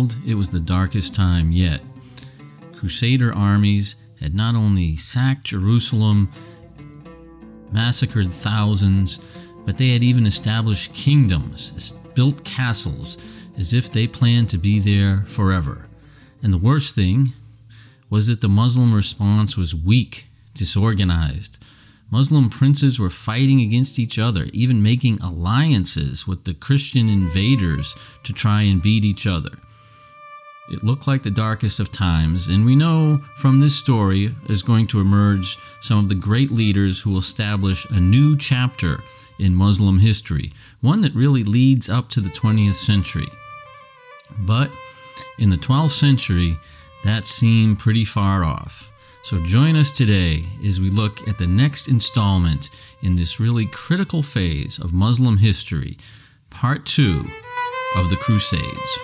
world, it was the darkest time yet. Crusader armies had not only sacked Jerusalem, massacred thousands, but they had even established kingdoms, built castles, as if they planned to be there forever. And the worst thing was that the Muslim response was weak, disorganized. Muslim princes were fighting against each other, even making alliances with the Christian invaders to try and beat each other. It looked like the darkest of times, and we know from this story is going to emerge some of the great leaders who will establish a new chapter in Muslim history, one that really leads up to the 20th century. But in the 12th century, that seemed pretty far off. So join us today as we look at the next installment in this really critical phase of Muslim history, Part 2 of the Crusades.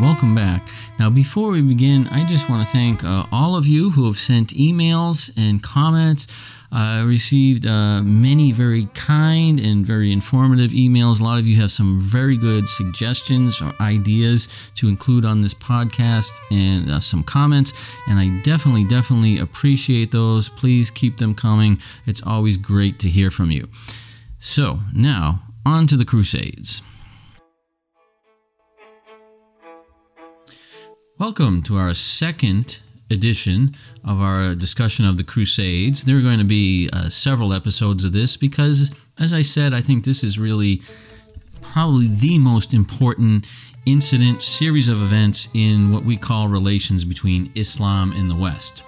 Welcome back. Now, before we begin, I just want to thank all of you who have sent emails and comments. I received many very kind and very informative emails. A lot of you have some very good suggestions or ideas to include on this podcast and some comments, and I definitely appreciate those. Please keep them coming. It's always great to hear from you. So now, on to the Crusades. Welcome to our second edition of our discussion of the Crusades. There are going to be several episodes of this because, as I said, I think this is really probably the most important incident, series of events in what we call relations between Islam and the West.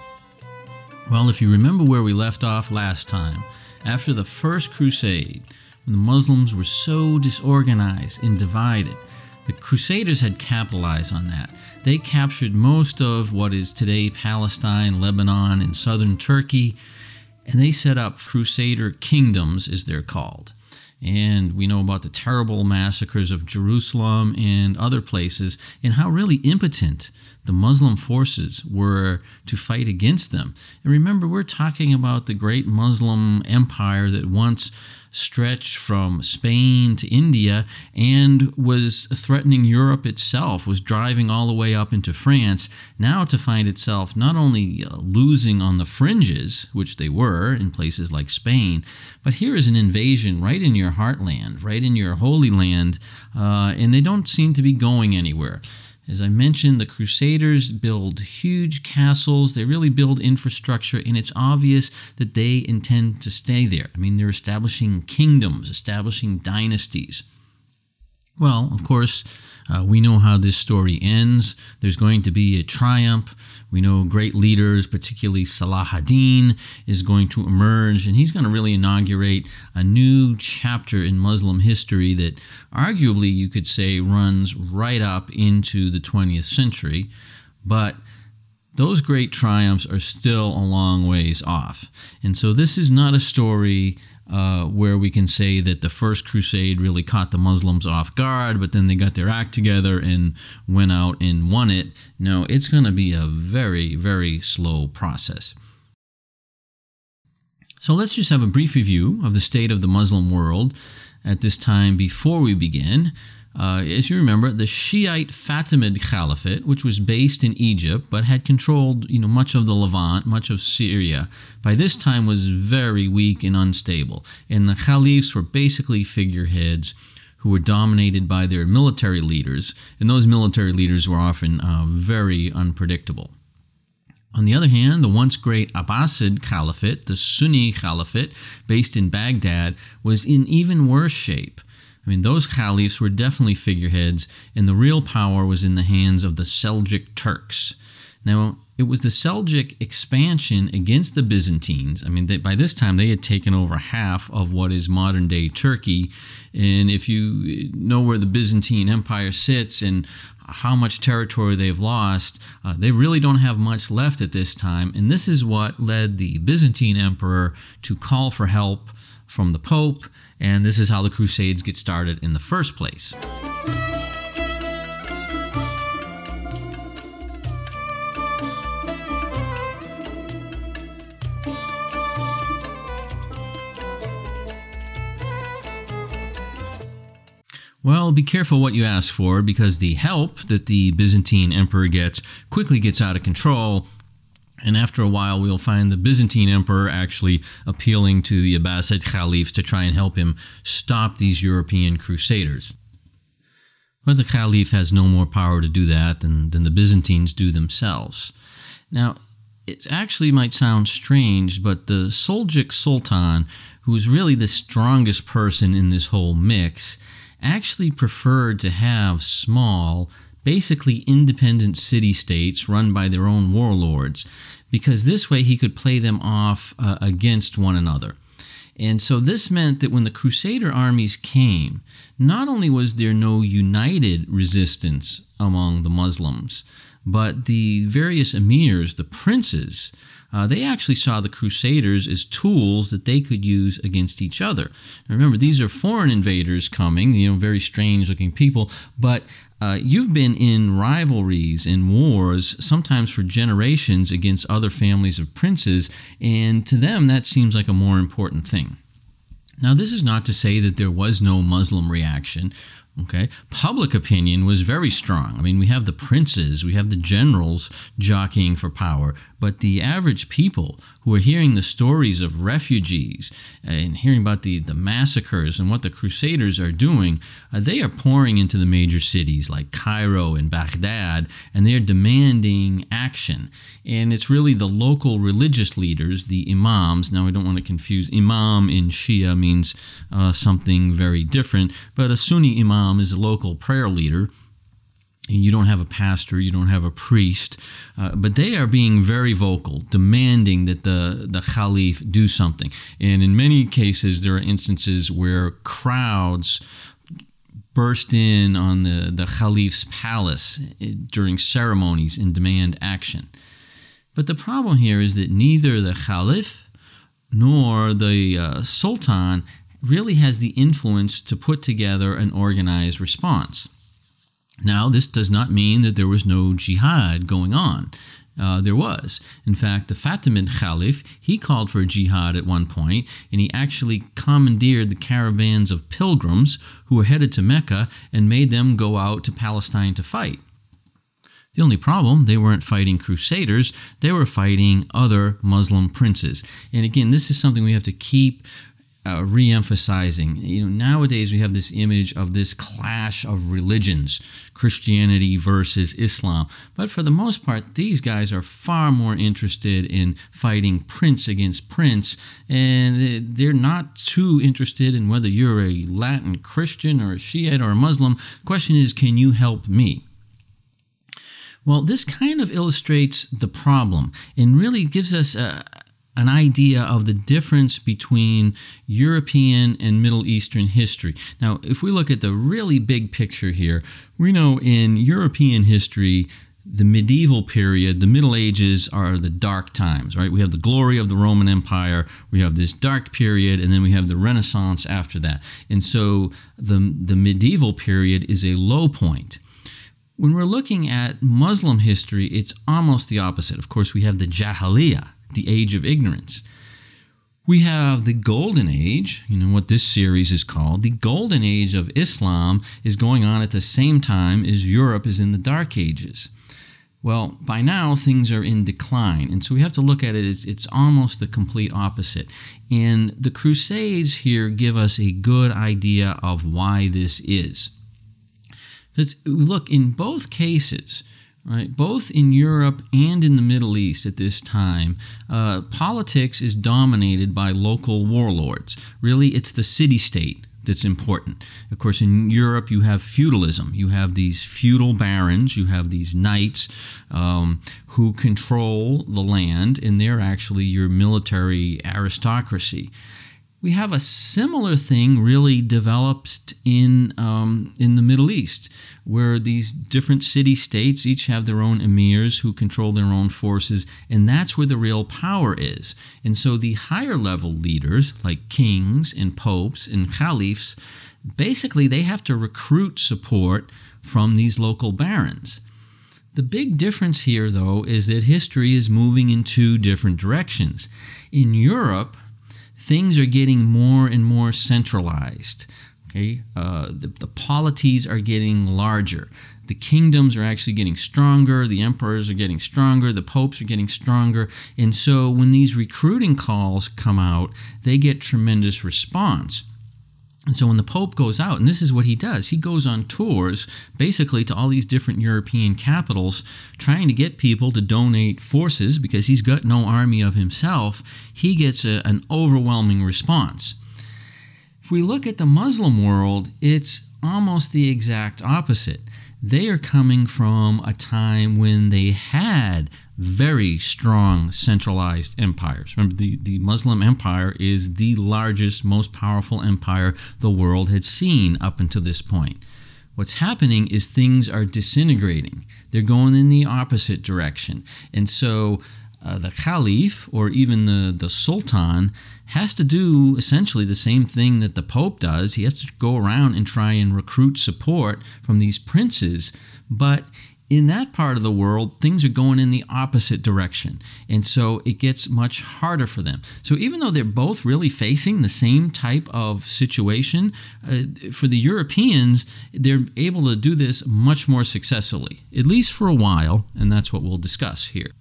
Well, if you remember where we left off last time, after the First Crusade, when the Muslims were so disorganized and divided, the Crusaders had capitalized on that. They captured most of what is today Palestine, Lebanon, and southern Turkey, and they set up Crusader kingdoms, as they're called. And we know about the terrible massacres of Jerusalem and other places, and how really impotent the Muslim forces were to fight against them. And remember, we're talking about the great Muslim empire that once stretched from Spain to India and was threatening Europe itself, was driving all the way up into France, now to find itself not only losing on the fringes, which they were in places like Spain, but here is an invasion right in your heartland, right in your holy land, and they don't seem to be going anywhere. As I mentioned, the Crusaders build huge castles. They really build infrastructure, and it's obvious that they intend to stay there. I mean, they're establishing kingdoms, establishing dynasties. Well, of course, we know how this story ends. There's going to be a triumph. We know great leaders, particularly Salah ad-Din, is going to emerge, and he's going to really inaugurate a new chapter in Muslim history that arguably, you could say, runs right up into the 20th century. But those great triumphs are still a long ways off. And so this is not a story where we can say that the First Crusade really caught the Muslims off guard, but then they got their act together and went out and won it. No, it's going to be a very, very slow process. So let's just have a brief review of the state of the Muslim world at this time before we begin. As you remember, the Shiite Fatimid Caliphate, which was based in Egypt but had controlled much of the Levant, much of Syria, by this time was very weak and unstable. And the caliphs were basically figureheads who were dominated by their military leaders. And those military leaders were often very unpredictable. On the other hand, the once great Abbasid Caliphate, the Sunni Caliphate, based in Baghdad, was in even worse shape. I mean, those caliphs were definitely figureheads, and the real power was in the hands of the Seljuk Turks. Now, it was the Seljuk expansion against the Byzantines. I mean, by this time, they had taken over half of what is modern-day Turkey. And if you know where the Byzantine Empire sits and how much territory they've lost, they really don't have much left at this time. And this is what led the Byzantine emperor to call for help from the Pope. And this is how the Crusades get started in the first place. Well, be careful what you ask for, because the help that the Byzantine emperor gets quickly gets out of control, and after a while we'll find the Byzantine emperor actually appealing to the Abbasid caliphs to try and help him stop these European crusaders. But the caliph has no more power to do that than the Byzantines do themselves. Now, it actually might sound strange, but the Seljuk Sultan, who is really the strongest person in this whole mix, actually preferred to have small, basically independent city-states run by their own warlords, because this way he could play them off against one another. And so this meant that when the Crusader armies came, not only was there no united resistance among the Muslims, but the various emirs, the princes, they actually saw the Crusaders as tools that they could use against each other. Now remember, these are foreign invaders coming, very strange-looking people, but you've been in rivalries and wars, sometimes for generations, against other families of princes, and to them that seems like a more important thing. Now, this is not to say that there was no Muslim reaction. Okay, public opinion was very strong. I mean, we have the princes, we have the generals jockeying for power, but the average people who are hearing the stories of refugees and hearing about the massacres and what the Crusaders are doing, they are pouring into the major cities like Cairo and Baghdad, and they're demanding action. And it's really the local religious leaders, the imams. Now, I don't want to confuse. Imam in Shia means something very different, but a Sunni imam is a local prayer leader, and you don't have a pastor, you don't have a priest, but they are being very vocal, demanding that the caliph do something. And in many cases, there are instances where crowds burst in on the caliph's palace during ceremonies and demand action. But the problem here is that neither the caliph nor the sultan really has the influence to put together an organized response. Now, this does not mean that there was no jihad going on. There was. In fact, the Fatimid Caliph, he called for a jihad at one point, and he actually commandeered the caravans of pilgrims who were headed to Mecca and made them go out to Palestine to fight. The only problem, they weren't fighting crusaders, they were fighting other Muslim princes. And again, this is something we have to keep re-emphasizing. Nowadays we have this image of this clash of religions, Christianity versus Islam. But for the most part, these guys are far more interested in fighting prince against prince, and they're not too interested in whether you're a Latin Christian or a Shiite or a Muslim. The question is, can you help me? Well, this kind of illustrates the problem and really gives us an idea of the difference between European and Middle Eastern history. Now, if we look at the really big picture here, we know in European history, the medieval period, the Middle Ages are the dark times, right? We have the glory of the Roman Empire, we have this dark period, and then we have the Renaissance after that. And so the medieval period is a low point. When we're looking at Muslim history, it's almost the opposite. Of course, we have the Jahiliyyah, the age of ignorance. We have the Golden Age, what this series is called. The Golden Age of Islam is going on at the same time as Europe is in the Dark Ages. Well, by now things are in decline, and so we have to look at it as it's almost the complete opposite. And the Crusades here give us a good idea of why this is. Look, in both cases, right, both in Europe and in the Middle East at this time, politics is dominated by local warlords. Really, it's the city-state that's important. Of course, in Europe, you have feudalism. You have these feudal barons, you have these knights who control the land, and they're actually your military aristocracy. We have a similar thing really developed in the Middle East, where these different city-states each have their own emirs who control their own forces, and that's where the real power is. And so the higher-level leaders, like kings and popes and caliphs, basically they have to recruit support from these local barons. The big difference here, though, is that history is moving in two different directions. In Europe, things are getting more and more centralized. Okay, the polities are getting larger. The kingdoms are actually getting stronger. The emperors are getting stronger. The popes are getting stronger. And so when these recruiting calls come out, they get tremendous response. And so when the Pope goes out, and this is what he does, he goes on tours basically to all these different European capitals trying to get people to donate forces because he's got no army of himself. He gets an overwhelming response. If we look at the Muslim world, it's almost the exact opposite. They are coming from a time when they had very strong centralized empires. Remember, the Muslim empire is the largest, most powerful empire the world had seen up until this point. What's happening is things are disintegrating. They're going in the opposite direction. And so the caliph, or even the sultan, has to do essentially the same thing that the pope does. He has to go around and try and recruit support from these princes, but in that part of the world, things are going in the opposite direction, and so it gets much harder for them. So even though they're both really facing the same type of situation, for the Europeans, they're able to do this much more successfully, at least for a while, and that's what we'll discuss here.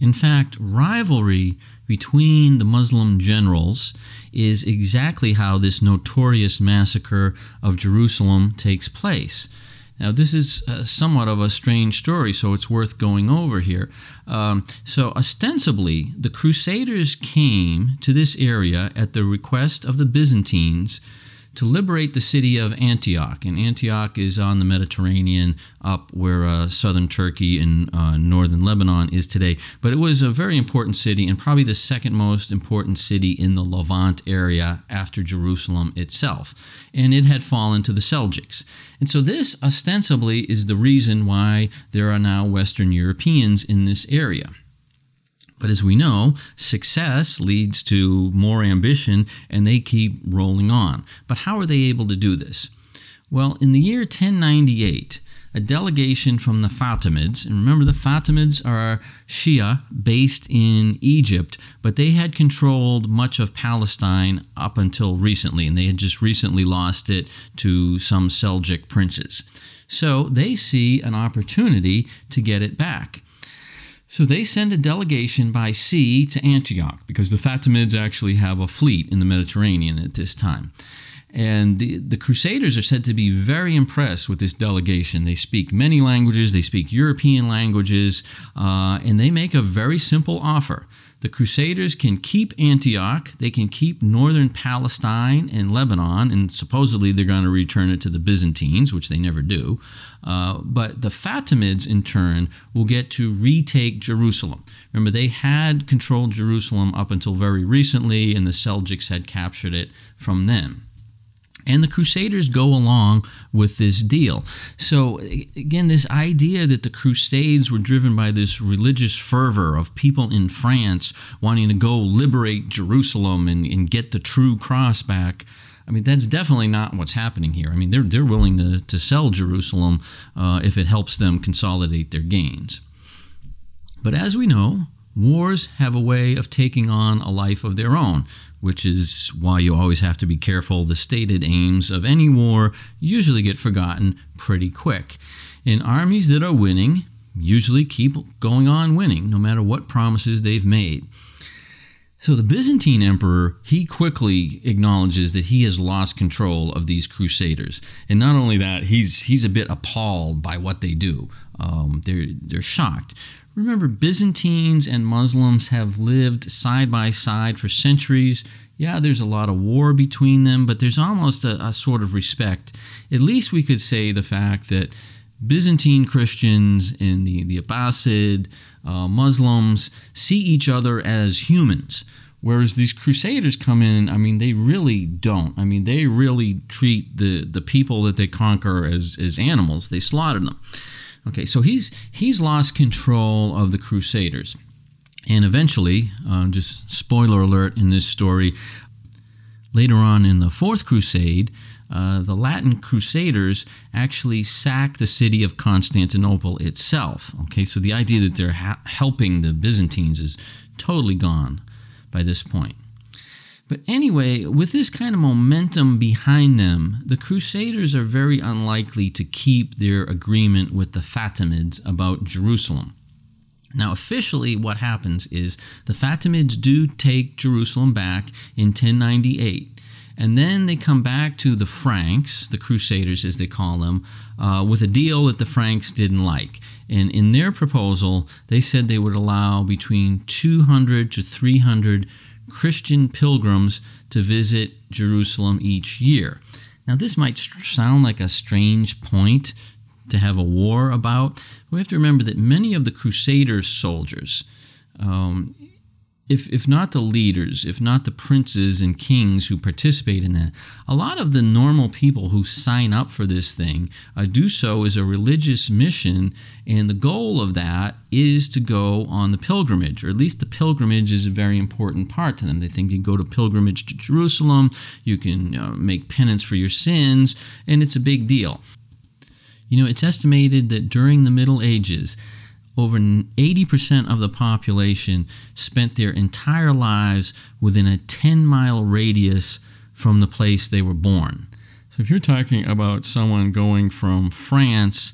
In fact, rivalry between the Muslim generals is exactly how this notorious massacre of Jerusalem takes place. Now, this is somewhat of a strange story, so it's worth going over here. So, ostensibly, the Crusaders came to this area at the request of the Byzantines to liberate the city of Antioch. And Antioch is on the Mediterranean, up where southern Turkey and northern Lebanon is today. But it was a very important city, and probably the second most important city in the Levant area after Jerusalem itself. And it had fallen to the Seljuks. And so this ostensibly is the reason why there are now Western Europeans in this area. But as we know, success leads to more ambition, and they keep rolling on. But how are they able to do this? Well, in the year 1098, a delegation from the Fatimids, and remember the Fatimids are Shia based in Egypt, but they had controlled much of Palestine up until recently, and they had just recently lost it to some Seljuk princes. So they see an opportunity to get it back. So they send a delegation by sea to Antioch, because the Fatimids actually have a fleet in the Mediterranean at this time. And the Crusaders are said to be very impressed with this delegation. They speak many languages, they speak European languages, and they make a very simple offer. The Crusaders can keep Antioch, they can keep northern Palestine and Lebanon, and supposedly they're going to return it to the Byzantines, which they never do. But the Fatimids, in turn, will get to retake Jerusalem. Remember, they had controlled Jerusalem up until very recently, and the Seljuks had captured it from them. And the Crusaders go along with this deal. So, again, this idea that the Crusades were driven by this religious fervor of people in France wanting to go liberate Jerusalem and get the true cross back, I mean, that's definitely not what's happening here. I mean, they're willing to sell Jerusalem if it helps them consolidate their gains. But as we know, wars have a way of taking on a life of their own, which is why you always have to be careful. The stated aims of any war usually get forgotten pretty quick. And armies that are winning usually keep going on winning, no matter what promises they've made. So the Byzantine emperor, he quickly acknowledges that he has lost control of these crusaders. And not only that, he's a bit appalled by what they do. They're shocked. Remember, Byzantines and Muslims have lived side by side for centuries. Yeah, there's a lot of war between them, but there's almost a sort of respect. At least we could say the fact that Byzantine Christians and the Abbasid Muslims see each other as humans, whereas these Crusaders come in, I mean, they really don't. I mean, they really treat the people that they conquer as animals. They slaughter them. Okay, so he's lost control of the Crusaders. And eventually, just spoiler alert in this story, later on in the Fourth Crusade, the Latin Crusaders actually sacked the city of Constantinople itself. Okay, so the idea that they're helping the Byzantines is totally gone by this point. But anyway, with this kind of momentum behind them, the Crusaders are very unlikely to keep their agreement with the Fatimids about Jerusalem. Now, officially, what happens is the Fatimids do take Jerusalem back in 1098. And then they come back to the Franks, the Crusaders as they call them, with a deal that the Franks didn't like. And in their proposal, they said they would allow between 200 to 300 Christian pilgrims to visit Jerusalem each year. Now, this might sound like a strange point to have a war about. We have to remember that many of the Crusaders' soldiers, if not the leaders, if not the princes and kings who participate in that, a lot of the normal people who sign up for this thing do so as a religious mission, and the goal of that is to go on the pilgrimage, or at least the pilgrimage is a very important part to them. They think you go to pilgrimage to Jerusalem, you can make penance for your sins, and it's a big deal. You know, it's estimated that during the Middle Ages, over 80% of the population spent their entire lives within a 10-mile radius from the place they were born. So if you're talking about someone going from France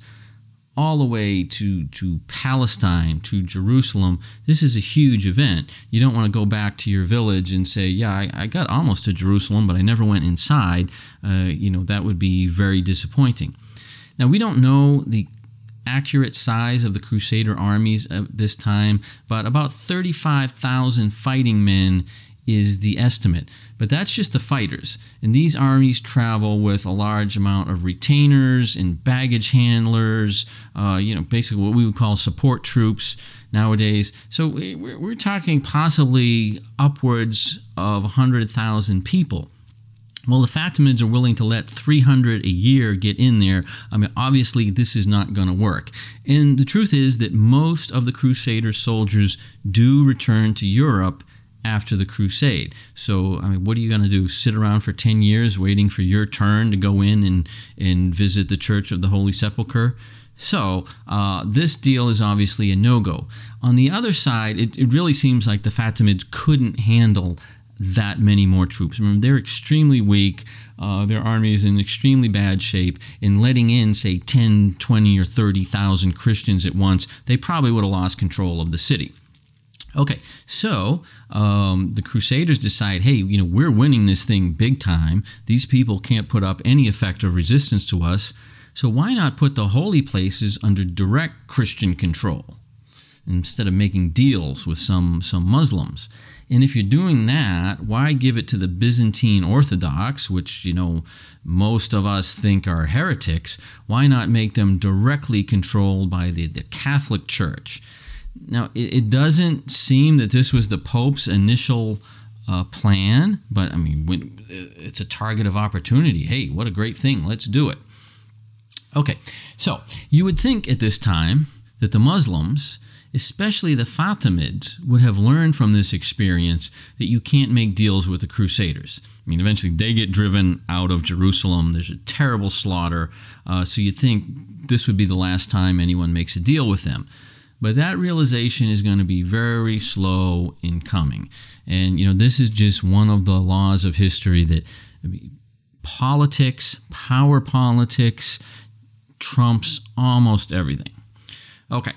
all the way to Palestine, to Jerusalem, this is a huge event. You don't want to go back to your village and say, yeah, I got almost to Jerusalem, but I never went inside. That would be very disappointing. Now, we don't know the accurate size of the Crusader armies at this time, but about 35,000 fighting men is the estimate. But that's just the fighters. And these armies travel with a large amount of retainers and baggage handlers, basically what we would call support troops nowadays. So we're talking possibly upwards of 100,000 people. Well, the Fatimids are willing to let 300 a year get in there. I mean, obviously, this is not going to work. And the truth is that most of the Crusader soldiers do return to Europe after the Crusade. So, I mean, what are you going to do? Sit around for 10 years waiting for your turn to go in and visit the Church of the Holy Sepulchre? So this deal is obviously a no-go. On the other side, it really seems like the Fatimids couldn't handle that many more troops. Remember, they're extremely weak. Their army is in extremely bad shape. In letting in, say, 10, 20, or 30,000 Christians at once, they probably would have lost control of the city. Okay, so the Crusaders decide, hey, we're winning this thing big time. These people can't put up any effective resistance to us, so why not put the holy places under direct Christian control, instead of making deals with some Muslims? And if you're doing that, why give it to the Byzantine Orthodox, which, most of us think are heretics? Why not make them directly controlled by the Catholic Church? Now, it doesn't seem that this was the Pope's initial plan, but, I mean, it's a target of opportunity. Hey, what a great thing. Let's do it. Okay, so you would think at this time that the Muslims, especially the Fatimids, would have learned from this experience that you can't make deals with the Crusaders. I mean, eventually they get driven out of Jerusalem. There's a terrible slaughter. So you'd think this would be the last time anyone makes a deal with them. But that realization is going to be very slow in coming. And, this is just one of the laws of history that politics, power politics, trumps almost everything. Okay.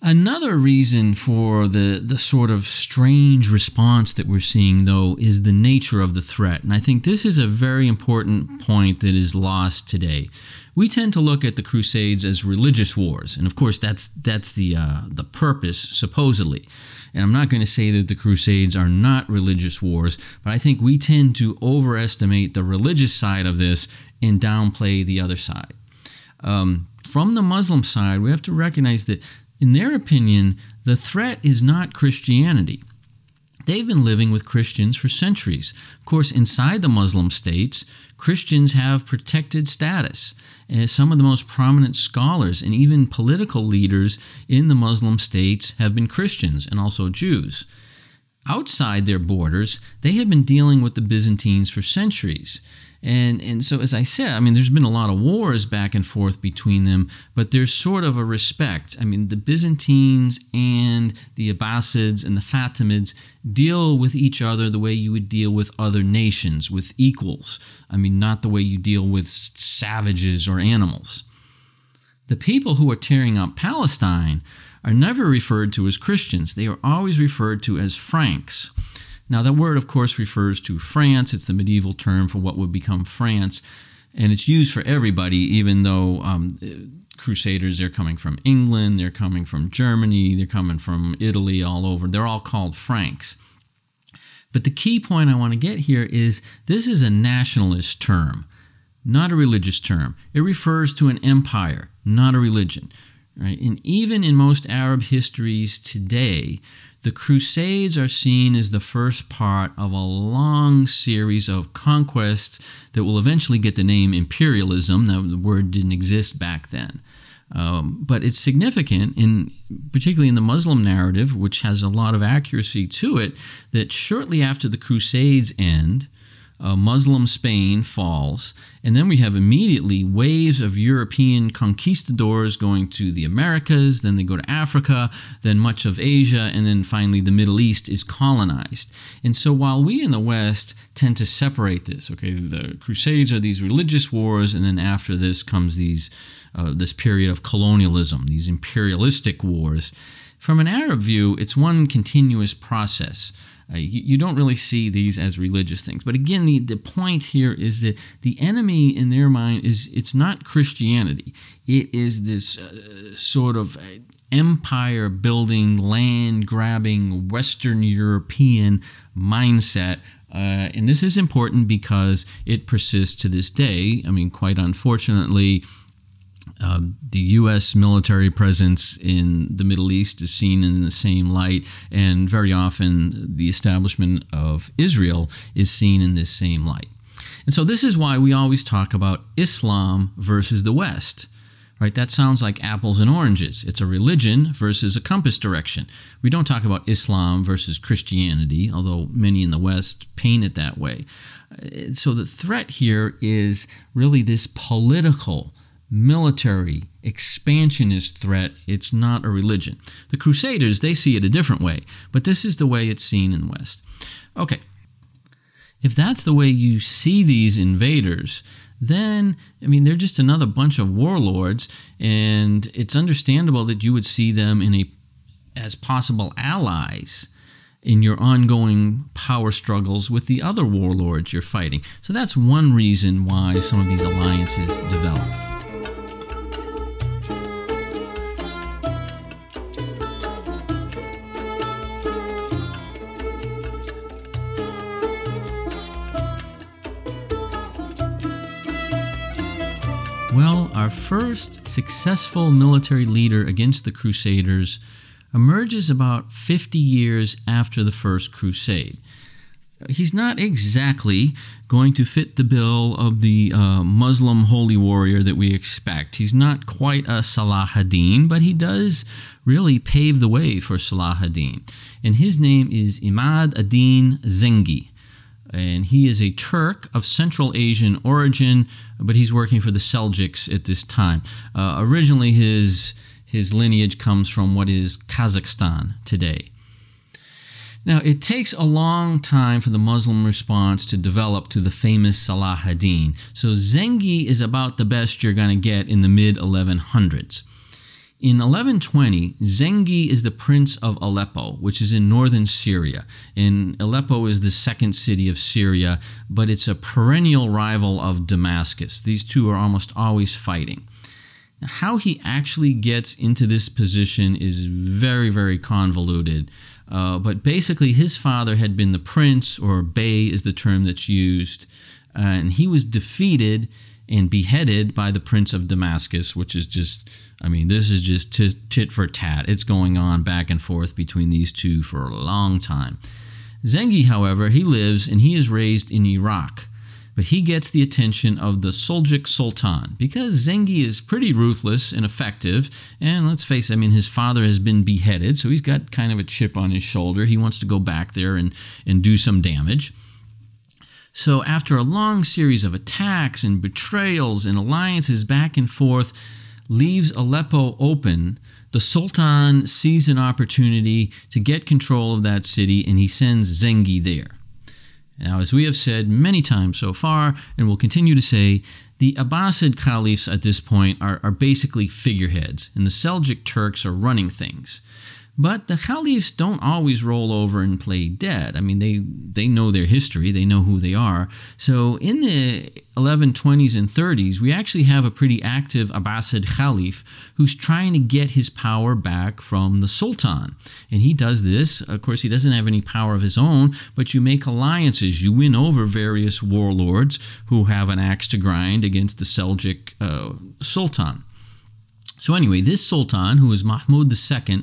Another reason for the sort of strange response that we're seeing, though, is the nature of the threat. And I think this is a very important point that is lost today. We tend to look at the Crusades as religious wars. And, of course, that's the purpose, supposedly. And I'm not going to say that the Crusades are not religious wars, but I think we tend to overestimate the religious side of this and downplay the other side. From the Muslim side, we have to recognize that in their opinion, the threat is not Christianity. They've been living with Christians for centuries. Of course, inside the Muslim states, Christians have protected status. And some of the most prominent scholars and even political leaders in the Muslim states have been Christians and also Jews. Outside their borders, they have been dealing with the Byzantines for centuries. And so, as I said, I mean, there's been a lot of wars back and forth between them, but there's sort of a respect. I mean, the Byzantines and the Abbasids and the Fatimids deal with each other the way you would deal with other nations, with equals. I mean, not the way you deal with savages or animals. The people who are tearing up Palestine are never referred to as Christians. They are always referred to as Franks. Now, that word, of course, refers to France. It's the medieval term for what would become France, and it's used for everybody, even though Crusaders, they're coming from England, they're coming from Germany, they're coming from Italy, all over. They're all called Franks. But the key point I want to get here is this is a nationalist term, not a religious term. It refers to an empire, not a religion. Right? And even in most Arab histories today, the Crusades are seen as the first part of a long series of conquests that will eventually get the name imperialism. Now, the word didn't exist back then. But it's significant, particularly in the Muslim narrative, which has a lot of accuracy to it, that shortly after the Crusades end, Muslim Spain falls, and then we have immediately waves of European conquistadors going to the Americas, then they go to Africa, then much of Asia, and then finally the Middle East is colonized. And so while we in the West tend to separate this, okay, the Crusades are these religious wars, and then after this comes this period of colonialism, these imperialistic wars. From an Arab view, it's one continuous process. You don't really see these as religious things. But again, the point here is that the enemy in their mind is it's not Christianity. It is this sort of empire-building, land-grabbing, Western European mindset. And this is important because it persists to this day. I mean, quite unfortunately, the U.S. military presence in the Middle East is seen in the same light, and very often the establishment of Israel is seen in this same light. And so this is why we always talk about Islam versus the West. Right? That sounds like apples and oranges. It's a religion versus a compass direction. We don't talk about Islam versus Christianity, although many in the West paint it that way. So the threat here is really this political military expansionist threat. It's not a religion. The Crusaders, they see it a different way, but this is the way it's seen in the West. Okay, if that's the way you see these invaders, then, I mean, they're just another bunch of warlords, and it's understandable that you would see them as possible allies in your ongoing power struggles with the other warlords you're fighting. So that's one reason why some of these alliances develop. Well, our first successful military leader against the Crusaders emerges about 50 years after the First Crusade. He's not exactly going to fit the bill of the Muslim holy warrior that we expect. He's not quite a Salah ad-Din, but he does really pave the way for Salah ad-Din. And his name is Imad ad-Din Zengi. And he is a Turk of Central Asian origin, but he's working for the Seljuks at this time. Originally, his lineage comes from what is Kazakhstan today. Now, it takes a long time for the Muslim response to develop to the famous Salah ad-Din. So Zengi is about the best you're going to get in the mid-1100s. In 1120, Zengi is the prince of Aleppo, which is in northern Syria. And Aleppo is the second city of Syria, but it's a perennial rival of Damascus. These two are almost always fighting. Now, how he actually gets into this position is very, very convoluted. But basically, his father had been the prince, or bey is the term that's used, and he was defeated and beheaded by the prince of Damascus, which is just, I mean, this is just tit for tat. It's going on back and forth between these two for a long time. Zengi, however, he lives and he is raised in Iraq, but he gets the attention of the Seljuk Sultan because Zengi is pretty ruthless and effective. And let's face it, I mean, his father has been beheaded, so he's got kind of a chip on his shoulder. He wants to go back there and do some damage. So after a long series of attacks and betrayals and alliances back and forth leaves Aleppo open, the Sultan sees an opportunity to get control of that city and he sends Zengi there. Now, as we have said many times so far, and will continue to say, the Abbasid caliphs at this point are basically figureheads, and the Seljuk Turks are running things. But the caliphs don't always roll over and play dead. I mean, they know their history. They know who they are. So in the 1120s and 30s, we actually have a pretty active Abbasid caliph who's trying to get his power back from the sultan. And he does this. Of course, he doesn't have any power of his own, but you make alliances. You win over various warlords who have an axe to grind against the Seljuk sultan. So anyway, this sultan, who is Mahmud II,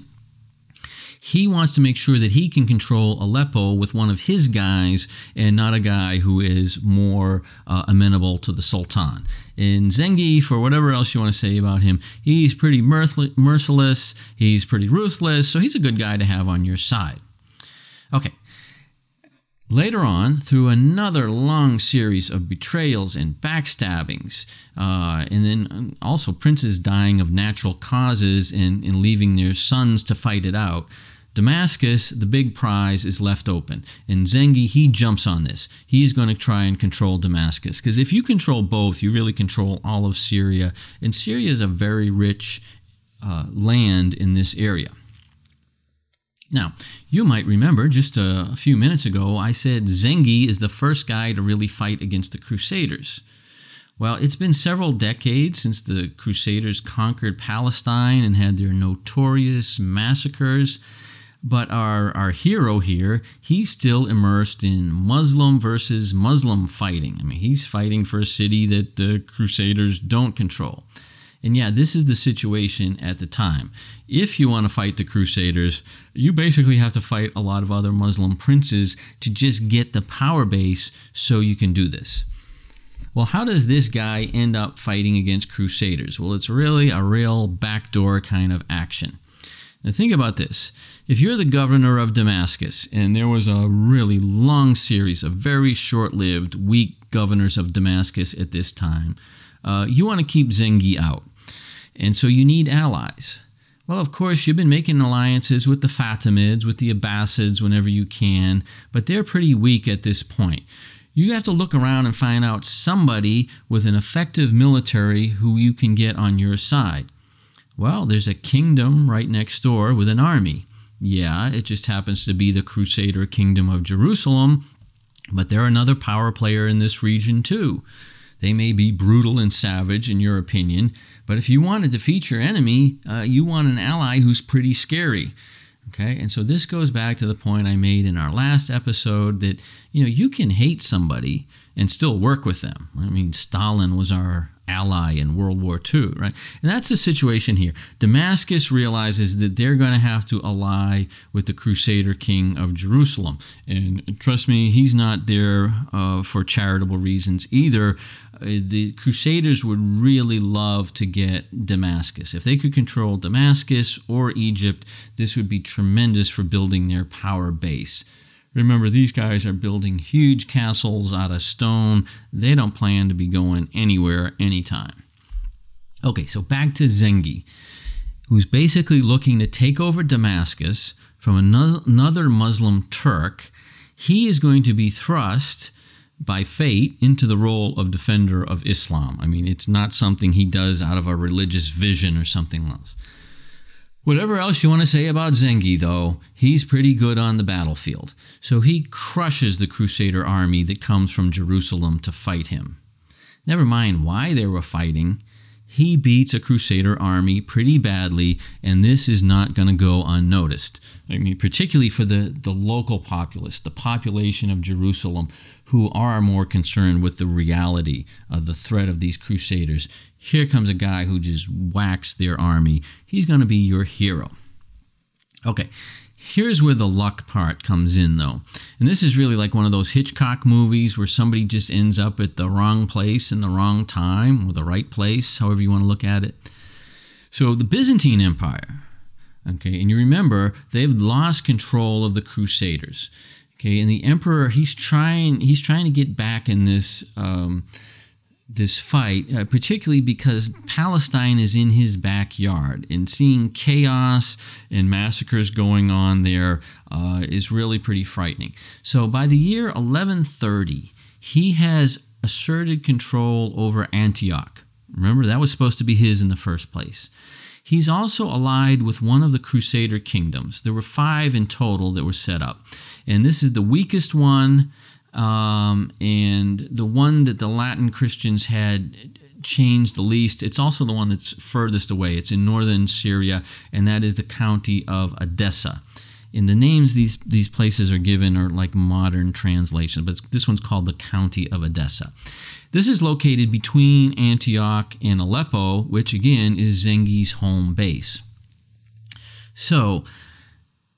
he wants to make sure that he can control Aleppo with one of his guys and not a guy who is more amenable to the Sultan. And Zengi, for whatever else you want to say about him, he's pretty merciless, he's pretty ruthless, so he's a good guy to have on your side. Okay. Later on, through another long series of betrayals and backstabbings, and then also princes dying of natural causes and leaving their sons to fight it out, Damascus, the big prize, is left open. And Zengi, he jumps on this. He's going to try and control Damascus. Because if you control both, you really control all of Syria. And Syria is a very rich land in this area. Now, you might remember just a few minutes ago, I said Zengi is the first guy to really fight against the Crusaders. Well, it's been several decades since the Crusaders conquered Palestine and had their notorious massacres. But our hero here, he's still immersed in Muslim versus Muslim fighting. I mean, he's fighting for a city that the Crusaders don't control. And yeah, this is the situation at the time. If you want to fight the Crusaders, you basically have to fight a lot of other Muslim princes to just get the power base so you can do this. Well, how does this guy end up fighting against Crusaders? Well, it's really a real backdoor kind of action. Now think about this. If you're the governor of Damascus, and there was a really long series of very short-lived, weak governors of Damascus at this time, you want to keep Zengi out. And so you need allies. Well, of course, you've been making alliances with the Fatimids, with the Abbasids whenever you can, but they're pretty weak at this point. You have to look around and find out somebody with an effective military who you can get on your side. Well, there's a kingdom right next door with an army. Yeah, it just happens to be the Crusader Kingdom of Jerusalem, but they're another power player in this region too. They may be brutal and savage in your opinion, but if you want to defeat your enemy, you want an ally who's pretty scary. Okay, and so this goes back to the point I made in our last episode that, you know, you can hate somebody and still work with them. I mean, Stalin was our ally in World War II, right? And that's the situation here. Damascus realizes that they're going to have to ally with the Crusader King of Jerusalem. And trust me, he's not there for charitable reasons either. The Crusaders would really love to get Damascus. If they could control Damascus or Egypt, this would be tremendous for building their power base. Remember, these guys are building huge castles out of stone. They don't plan to be going anywhere anytime. Okay, so back to Zengi, who's basically looking to take over Damascus from another Muslim Turk. He is going to be thrust by fate into the role of defender of Islam. I mean, it's not something he does out of a religious vision or something else. Whatever else you want to say about Zengi, though, he's pretty good on the battlefield. So he crushes the Crusader army that comes from Jerusalem to fight him. Never mind why they were fighting. He beats a Crusader army pretty badly, and this is not going to go unnoticed. I mean, particularly for the local populace, the population of Jerusalem, who are more concerned with the reality of the threat of these Crusaders. Here comes a guy who just whacks their army. He's going to be your hero. Okay, here's where the luck part comes in, though. And this is really like one of those Hitchcock movies where somebody just ends up at the wrong place in the wrong time, or the right place, however you want to look at it. So the Byzantine Empire, okay, and you remember, they've lost control of the Crusaders. Okay, and the emperor, he's trying to get back in this this fight, particularly because Palestine is in his backyard, and seeing chaos and massacres going on there is really pretty frightening. So by the year 1130, he has asserted control over Antioch. Remember, that was supposed to be his in the first place. He's also allied with one of the Crusader kingdoms. There were 5 in total that were set up. And this is the weakest one, and the one that the Latin Christians had changed the least. It's also the one that's furthest away. It's in northern Syria, and that is the county of Edessa. And the names these places are given are like modern translations, but this one's called the county of Edessa. This is located between Antioch and Aleppo, which again is Zengi's home base. So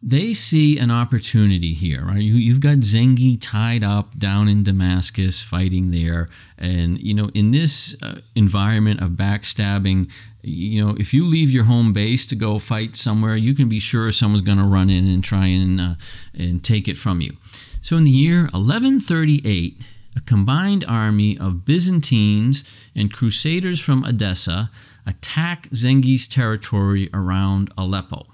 they see an opportunity here, right? You've got Zengi tied up down in Damascus fighting there. And, you know, in this environment of backstabbing, you know, if you leave your home base to go fight somewhere, you can be sure someone's going to run in and try and take it from you. So in the year 1138, a combined army of Byzantines and Crusaders from Edessa attack Zengi's territory around Aleppo.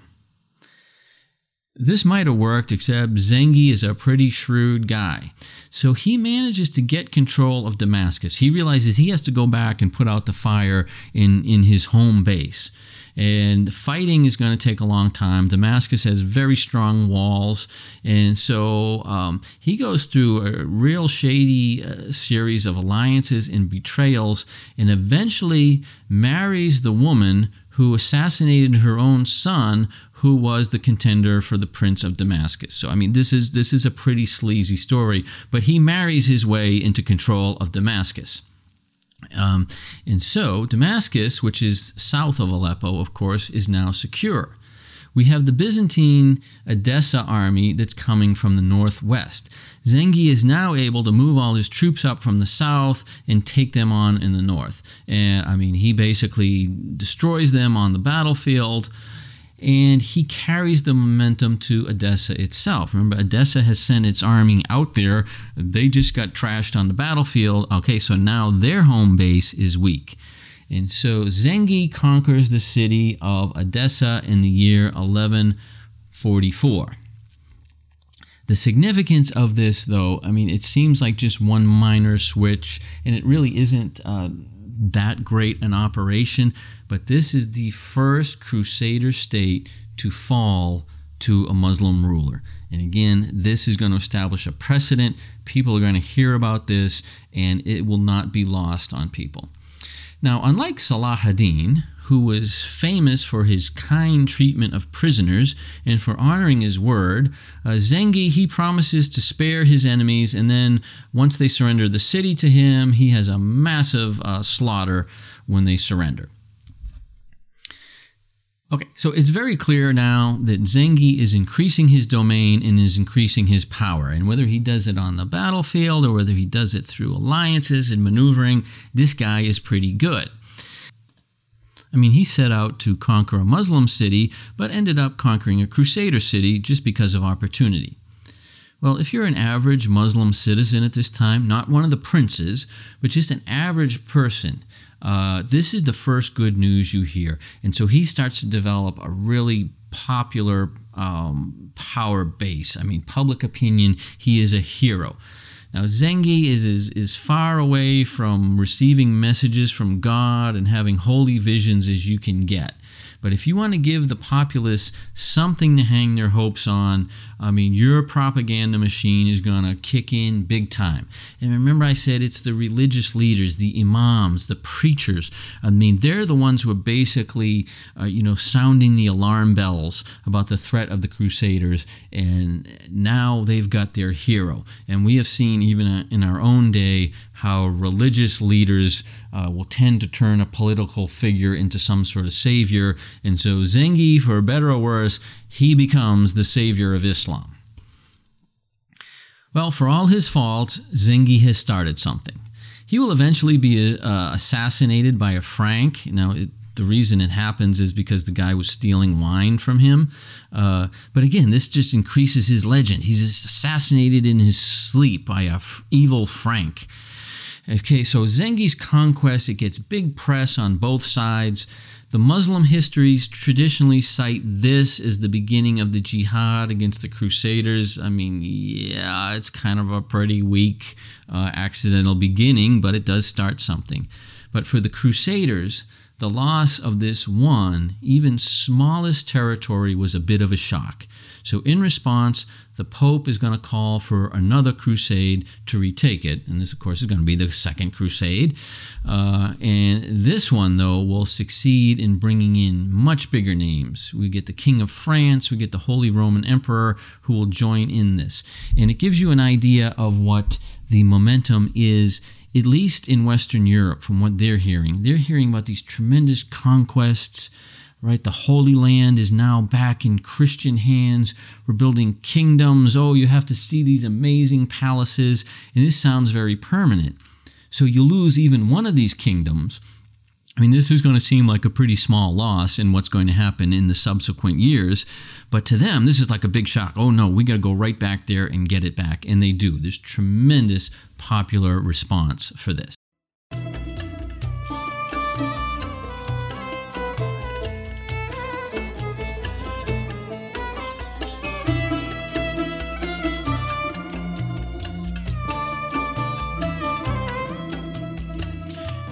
This might have worked, except Zengi is a pretty shrewd guy. So he manages to get control of Damascus. He realizes he has to go back and put out the fire in his home base. And fighting is going to take a long time. Damascus has very strong walls. And so he goes through a real shady series of alliances and betrayals, and eventually marries the woman who assassinated her own son, who was the contender for the Prince of Damascus. So, I mean, this is a pretty sleazy story, but he marries his way into control of Damascus. And so Damascus, which is south of Aleppo, of course, is now secure. We have the Byzantine Edessa army that's coming from the northwest. Zengi is now able to move all his troops up from the south and take them on in the north. And, I mean, he basically destroys them on the battlefield, and he carries the momentum to Edessa itself. Remember, Edessa has sent its army out there. They just got trashed on the battlefield. Okay, so now their home base is weak. And so Zengi conquers the city of Edessa in the year 1144. The significance of this, though, I mean, it seems like just one minor switch, and it really isn't that great an operation, but this is the first Crusader state to fall to a Muslim ruler. And again, this is going to establish a precedent. People are going to hear about this, and it will not be lost on people. Now, unlike Salah ad-Din, who was famous for his kind treatment of prisoners and for honoring his word, Zengi, he promises to spare his enemies, and then once they surrender the city to him, he has a massive slaughter when they surrender. Okay, so it's very clear now that Zengi is increasing his domain and is increasing his power. And whether he does it on the battlefield or whether he does it through alliances and maneuvering, this guy is pretty good. I mean, he set out to conquer a Muslim city, but ended up conquering a Crusader city just because of opportunity. Well, if you're an average Muslim citizen at this time, not one of the princes, but just an average person, this is the first good news you hear. And so he starts to develop a really popular power base. I mean, public opinion, he is a hero. Now, Zengi is far away from receiving messages from God and having holy visions as you can get. But if you want to give the populace something to hang their hopes on, I mean, your propaganda machine is going to kick in big time. And remember I said it's the religious leaders, the imams, the preachers. I mean, they're the ones who are basically, sounding the alarm bells about the threat of the Crusaders. And now they've got their hero. And we have seen even in our own day how religious leaders will tend to turn a political figure into some sort of savior. And so Zengi, for better or worse, he becomes the savior of Islam. Well, for all his faults, Zengi has started something. He will eventually be assassinated by a Frank. The reason it happens is because the guy was stealing wine from him. But again, this just increases his legend. He's assassinated in his sleep by an evil Frank. Okay, so Zengi's conquest, it gets big press on both sides. The Muslim histories traditionally cite this as the beginning of the jihad against the Crusaders. I mean, yeah, it's kind of a pretty weak, accidental beginning, but it does start something. But for the Crusaders, the loss of this one, even smallest territory was a bit of a shock. So in response, the Pope is going to call for another crusade to retake it. And this, of course, is going to be the Second Crusade. And this one, though, will succeed in bringing in much bigger names. We get the King of France. We get the Holy Roman Emperor who will join in this. And it gives you an idea of what the momentum is, at least in Western Europe, from what they're hearing. They're hearing about these tremendous conquests, right? The Holy Land is now back in Christian hands. We're building kingdoms. Oh, you have to see these amazing palaces. And this sounds very permanent. So you lose even one of these kingdoms. I mean, this is going to seem like a pretty small loss in what's going to happen in the subsequent years. But to them, this is like a big shock. Oh, no, we got to go right back there and get it back. And they do. There's tremendous popular response for this.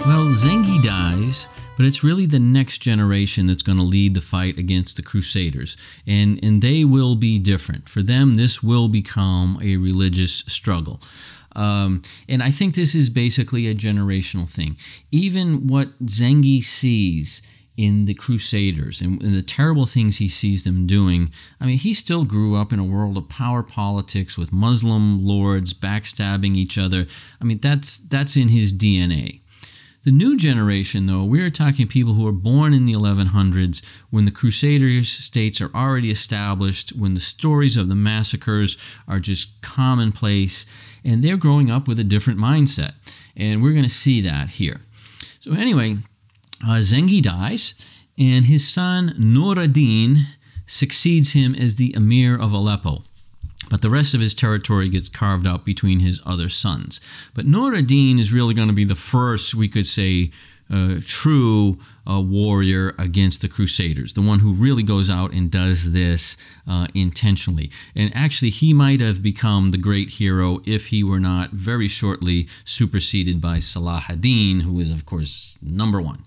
Well, Zengi dies, but it's really the next generation that's going to lead the fight against the Crusaders, and they will be different. For them, this will become a religious struggle. And I think this is basically a generational thing. Even what Zengi sees in the Crusaders and the terrible things he sees them doing, I mean, he still grew up in a world of power politics with Muslim lords backstabbing each other. I mean, that's in his DNA. The new generation, though, we're talking people who are born in the 1100s, when the Crusaders' states are already established, when the stories of the massacres are just commonplace, and they're growing up with a different mindset. And we're going to see that here. So anyway, Zengi dies, and his son, Nur ad-Din, succeeds him as the Emir of Aleppo. But the rest of his territory gets carved out between his other sons. But Nur ad-Din is really going to be the first, we could say, true warrior against the Crusaders, the one who really goes out and does this intentionally. And actually, he might have become the great hero if he were not very shortly superseded by Salah ad-Din, who is, of course, number one.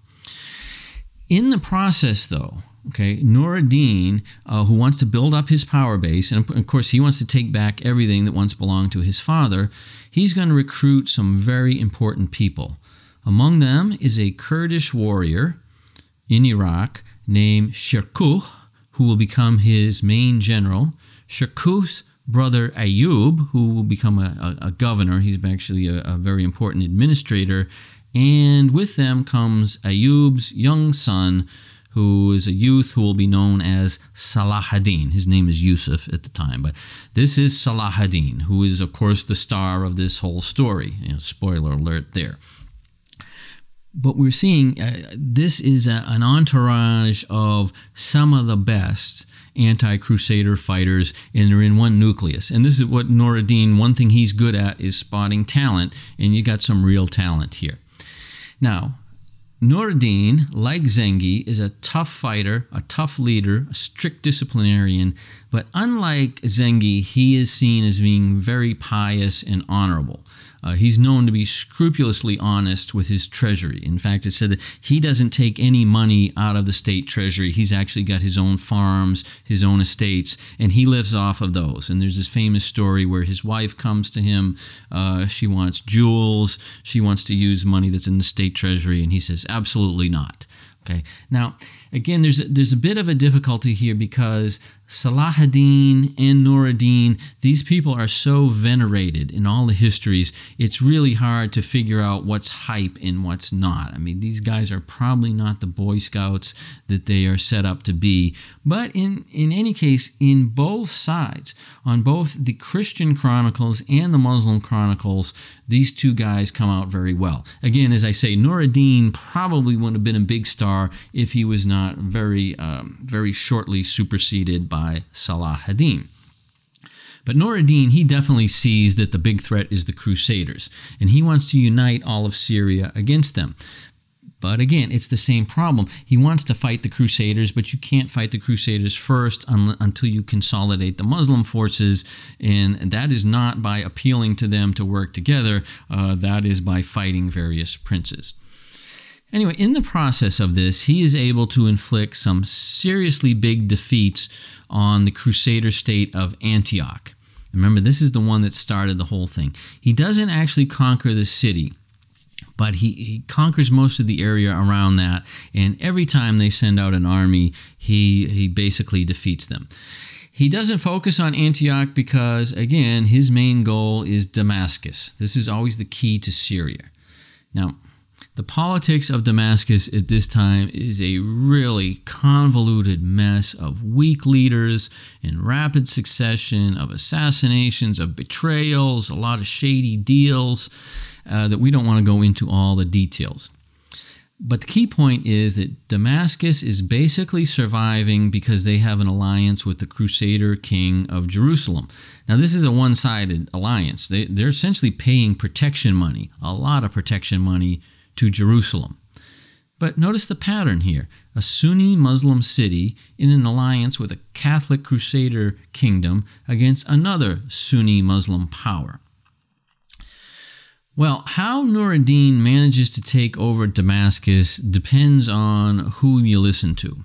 In the process, though, okay, Nur ad-Din, who wants to build up his power base, and of course he wants to take back everything that once belonged to his father, he's going to recruit some very important people. Among them is a Kurdish warrior in Iraq named Shirkuh, who will become his main general. Shirkuh's brother Ayyub, who will become a governor. He's actually a very important administrator. And with them comes Ayyub's young son, who is a youth who will be known as Salah ad-Din. His name is Yusuf at the time, but this is Salah ad-Din, who is, of course, the star of this whole story. Spoiler alert there. But we're seeing this is an entourage of some of the best anti-Crusader fighters, and they're in one nucleus. And this is what Nur ad-Din, one thing he's good at is spotting talent, and you got some real talent here. Now, Nur ad-Din, like Zengi, is a tough fighter, a tough leader, a strict disciplinarian, but unlike Zengi, he is seen as being very pious and honorable. He's known to be scrupulously honest with his treasury. In fact, it said that he doesn't take any money out of the state treasury. He's actually got his own farms, his own estates, and he lives off of those. And there's this famous story where his wife comes to him. She wants jewels. She wants to use money that's in the state treasury. And he says, absolutely not. Okay. Now, again, there's a bit of a difficulty here because Salah ad-Din and Nur ad-Din, these people are so venerated in all the histories, it's really hard to figure out what's hype and what's not. I mean, these guys are probably not the Boy Scouts that they are set up to be. But in any case, in both sides, on both the Christian chronicles and the Muslim chronicles, these two guys come out very well. Again, as I say, Nur ad-Din probably wouldn't have been a big star if he was not very shortly superseded by Salah ad-Din. But Nur ad-Din, he definitely sees that the big threat is the Crusaders, and he wants to unite all of Syria against them. But again, it's the same problem. He wants to fight the Crusaders, but you can't fight the Crusaders first until you consolidate the Muslim forces, and that is not by appealing to them to work together. That is by fighting various princes. Anyway, in the process of this, he is able to inflict some seriously big defeats on the Crusader state of Antioch. Remember, this is the one that started the whole thing. He doesn't actually conquer the city, but he conquers most of the area around that, and every time they send out an army, he basically defeats them. He doesn't focus on Antioch because, again, his main goal is Damascus. This is always the key to Syria. Now, the politics of Damascus at this time is a really convoluted mess of weak leaders in rapid succession, of assassinations, of betrayals, a lot of shady deals that we don't want to go into all the details. But the key point is that Damascus is basically surviving because they have an alliance with the Crusader king of Jerusalem. Now, this is a one-sided alliance. They're essentially paying protection money, a lot of protection money, to Jerusalem. But notice the pattern here. A Sunni Muslim city in an alliance with a Catholic Crusader kingdom against another Sunni Muslim power. Well, how Nur ad-Din manages to take over Damascus depends on who you listen to.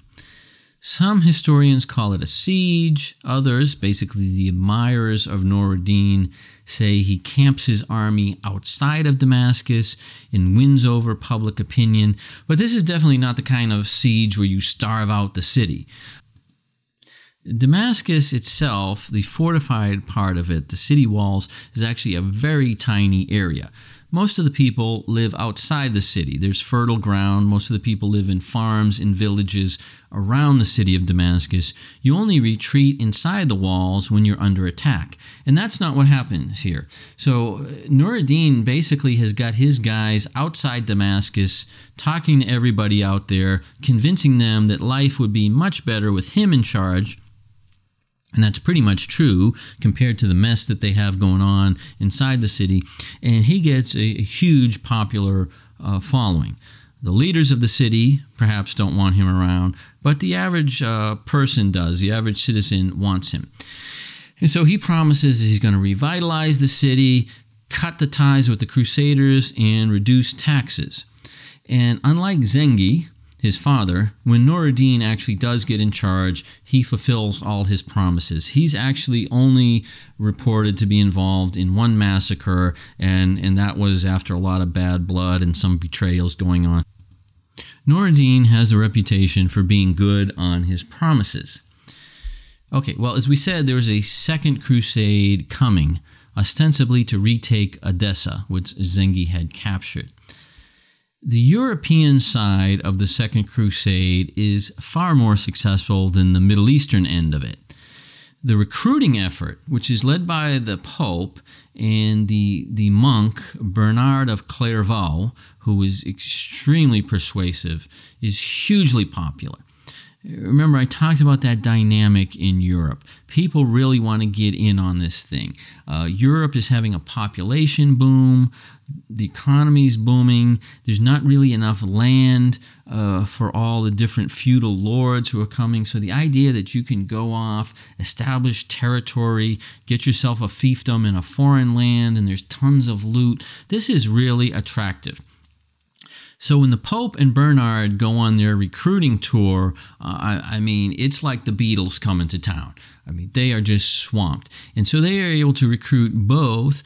Some historians call it a siege. Others, basically the admirers of Nur ad-Din, say he camps his army outside of Damascus and wins over public opinion. But this is definitely not the kind of siege where you starve out the city. Damascus itself, the fortified part of it, the city walls, is actually a very tiny area. Most of the people live outside the city. There's fertile ground. Most of the people live in farms and villages around the city of Damascus. You only retreat inside the walls when you're under attack. And that's not what happens here. So Nur ad-Din basically has got his guys outside Damascus talking to everybody out there, convincing them that life would be much better with him in charge. And that's pretty much true compared to the mess that they have going on inside the city. And he gets a huge popular following. The leaders of the city perhaps don't want him around, but the average person does. The average citizen wants him. And so he promises that he's going to revitalize the city, cut the ties with the Crusaders, and reduce taxes. And unlike Zengi, his father, when Nur ad-Din actually does get in charge, he fulfills all his promises. He's actually only reported to be involved in one massacre, and that was after a lot of bad blood and some betrayals going on. Nur ad-Din has a reputation for being good on his promises. Okay, well, as we said, there was a second crusade coming, ostensibly to retake Edessa, which Zengi had captured. The European side of the Second Crusade is far more successful than the Middle Eastern end of it. The recruiting effort, which is led by the Pope and the monk Bernard of Clairvaux, who is extremely persuasive, is hugely popular. Remember, I talked about that dynamic in Europe. People really want to get in on this thing. Europe is having a population boom. The economy's booming. There's not really enough land for all the different feudal lords who are coming. So the idea that you can go off, establish territory, get yourself a fiefdom in a foreign land, and there's tons of loot, this is really attractive. So when the Pope and Bernard go on their recruiting tour, I mean, it's like the Beatles coming to town. I mean, they are just swamped. And so they are able to recruit both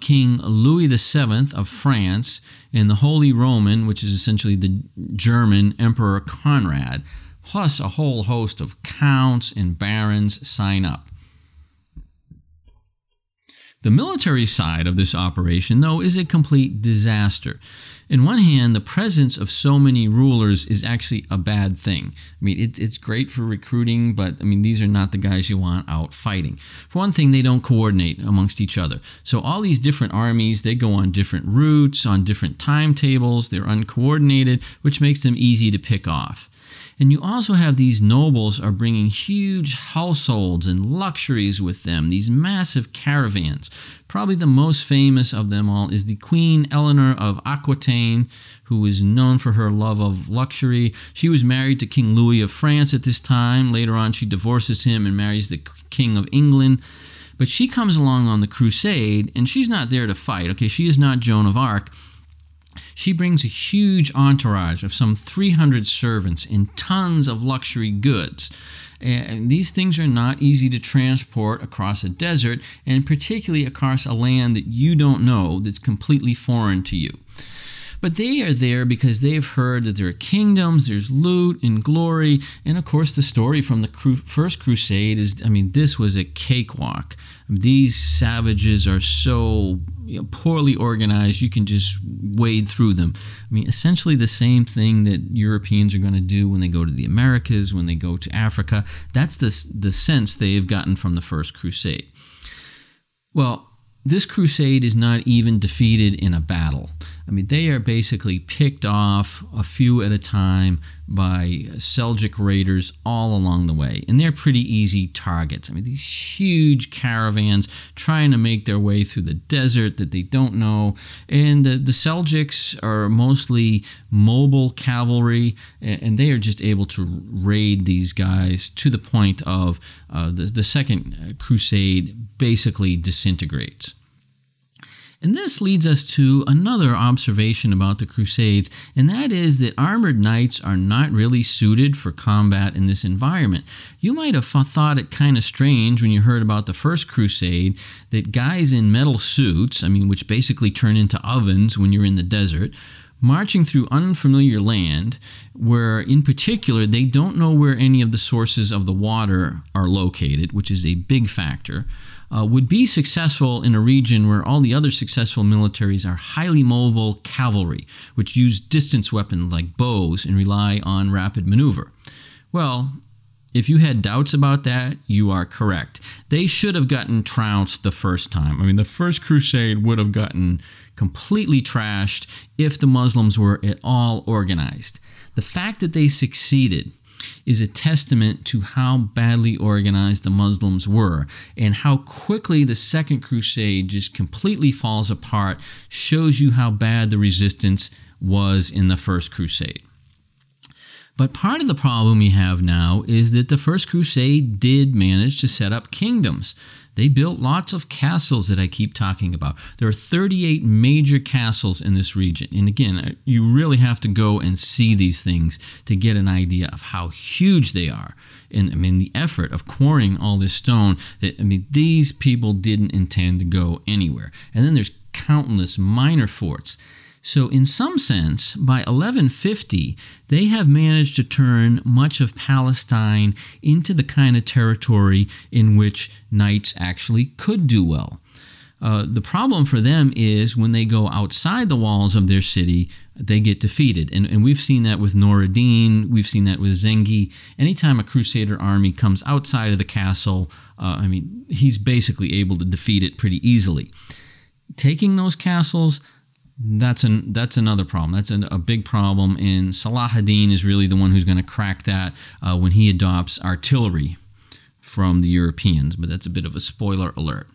King Louis VII of France and the Holy Roman, which is essentially the German Emperor Conrad, plus a whole host of counts and barons sign up. The military side of this operation, though, is a complete disaster. On one hand, the presence of so many rulers is actually a bad thing. I mean, it's great for recruiting, but I mean, these are not the guys you want out fighting. For one thing, they don't coordinate amongst each other. So all these different armies, they go on different routes, on different timetables, they're uncoordinated, which makes them easy to pick off. And you also have these nobles are bringing huge households and luxuries with them, these massive caravans. Probably the most famous of them all is the Queen Eleanor of Aquitaine, who is known for her love of luxury. She was married to King Louis of France at this time. Later on, she divorces him and marries the King of England. But she comes along on the crusade, and she's not there to fight. Okay, she is not Joan of Arc. She brings a huge entourage of some 300 servants and tons of luxury goods. And these things are not easy to transport across a desert, and particularly across a land that you don't know, that's completely foreign to you. But they are there because they've heard that there are kingdoms, there's loot and glory, and of course the story from the First Crusade is, I mean, this was a cakewalk. These savages are so poorly organized, you can just wade through them. I mean, essentially the same thing that Europeans are going to do when they go to the Americas, when they go to Africa. That's the sense they've gotten from the First Crusade. Well, this crusade is not even defeated in a battle. I mean, they are basically picked off a few at a time by Seljuk raiders all along the way. And they're pretty easy targets. I mean, these huge caravans trying to make their way through the desert that they don't know. And the Seljuks are mostly mobile cavalry, and they are just able to raid these guys to the point of the Second Crusade basically disintegrates. And this leads us to another observation about the Crusades, and that is that armored knights are not really suited for combat in this environment. You might have thought it kind of strange when you heard about the First Crusade that guys in metal suits, I mean, which basically turn into ovens when you're in the desert, marching through unfamiliar land where, in particular, they don't know where any of the sources of the water are located, which is a big factor, would be successful in a region where all the other successful militaries are highly mobile cavalry, which use distance weapons like bows and rely on rapid maneuver. Well, if you had doubts about that, you are correct. They should have gotten trounced the first time. I mean, the First Crusade would have gotten completely trashed if the Muslims were at all organized. The fact that they succeeded is a testament to how badly organized the Muslims were, and how quickly the Second Crusade just completely falls apart shows you how bad the resistance was in the First Crusade. But part of the problem we have now is that the First Crusade did manage to set up kingdoms. They built lots of castles that I keep talking about. There are 38 major castles in this region. And again, you really have to go and see these things to get an idea of how huge they are. And I mean, the effort of quarrying all this stone, that, I mean, these people didn't intend to go anywhere. And then there's countless minor forts. So in some sense, by 1150, they have managed to turn much of Palestine into the kind of territory in which knights actually could do well. The problem for them is when they go outside the walls of their city, they get defeated. And we've seen that with Nur ad-Din, we've seen that with Zengi. Anytime a Crusader army comes outside of the castle, I mean, he's basically able to defeat it pretty easily. Taking those castles That's another problem. That's a big problem, and Salah ad-Din is really the one who's going to crack that when he adopts artillery from the Europeans, but that's a bit of a spoiler alert.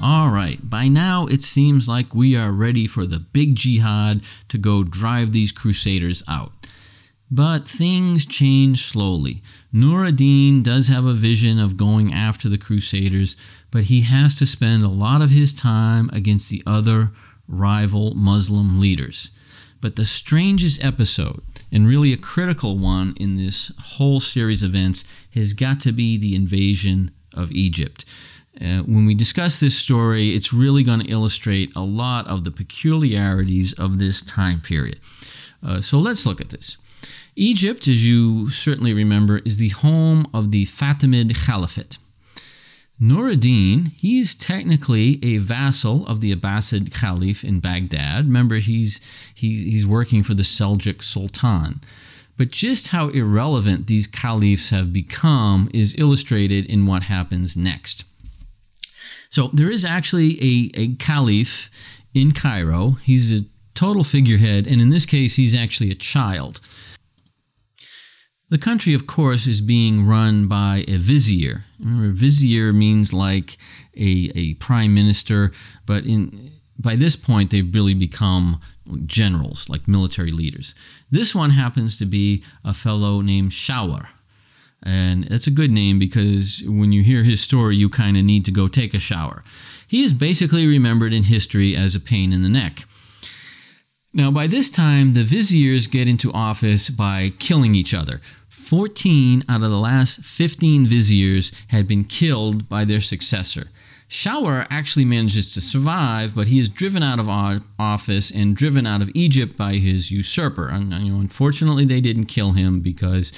All right, by now it seems like we are ready for the big jihad to go drive these crusaders out. But things change slowly. Nur ad-Din does have a vision of going after the Crusaders, but he has to spend a lot of his time against the other rival Muslim leaders. But the strangest episode, and really a critical one in this whole series of events, has got to be the invasion of Egypt. When we discuss this story, it's really going to illustrate a lot of the peculiarities of this time period. So let's look at this. Egypt, as you certainly remember, is the home of the Fatimid Caliphate. Nur ad-Din, he is technically a vassal of the Abbasid Caliph in Baghdad. Remember, he's working for the Seljuk Sultan. But just how irrelevant these caliphs have become is illustrated in what happens next. So there is actually a caliph in Cairo. He's a total figurehead, and in this case, he's actually a child. The country, of course, is being run by a vizier. Remember, vizier means like a prime minister, but by this point, they've really become generals, like military leaders. This one happens to be a fellow named Shawar. And that's a good name because when you hear his story, you kind of need to go take a shower. He is basically remembered in history as a pain in the neck. Now, by this time, the viziers get into office by killing each other. 14 out of the last 15 viziers had been killed by their successor. Shawar actually manages to survive, but he is driven out of office and driven out of Egypt by his usurper. And, unfortunately, they didn't kill him because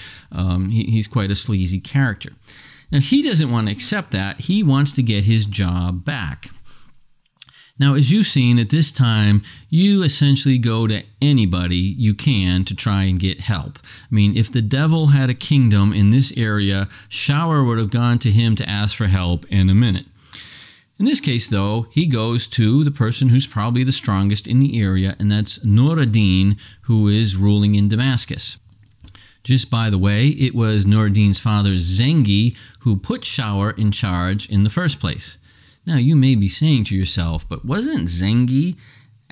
he's quite a sleazy character. Now, he doesn't want to accept that. He wants to get his job back. Now, as you've seen, at this time, you essentially go to anybody you can to try and get help. I mean, if the devil had a kingdom in this area, Shawar would have gone to him to ask for help in a minute. In this case, though, he goes to the person who's probably the strongest in the area, and that's Nur ad-Din, who is ruling in Damascus. Just by the way, it was Nur ad-Din's father, Zengi, who put Shawar in charge in the first place. Now, you may be saying to yourself, but wasn't Zengi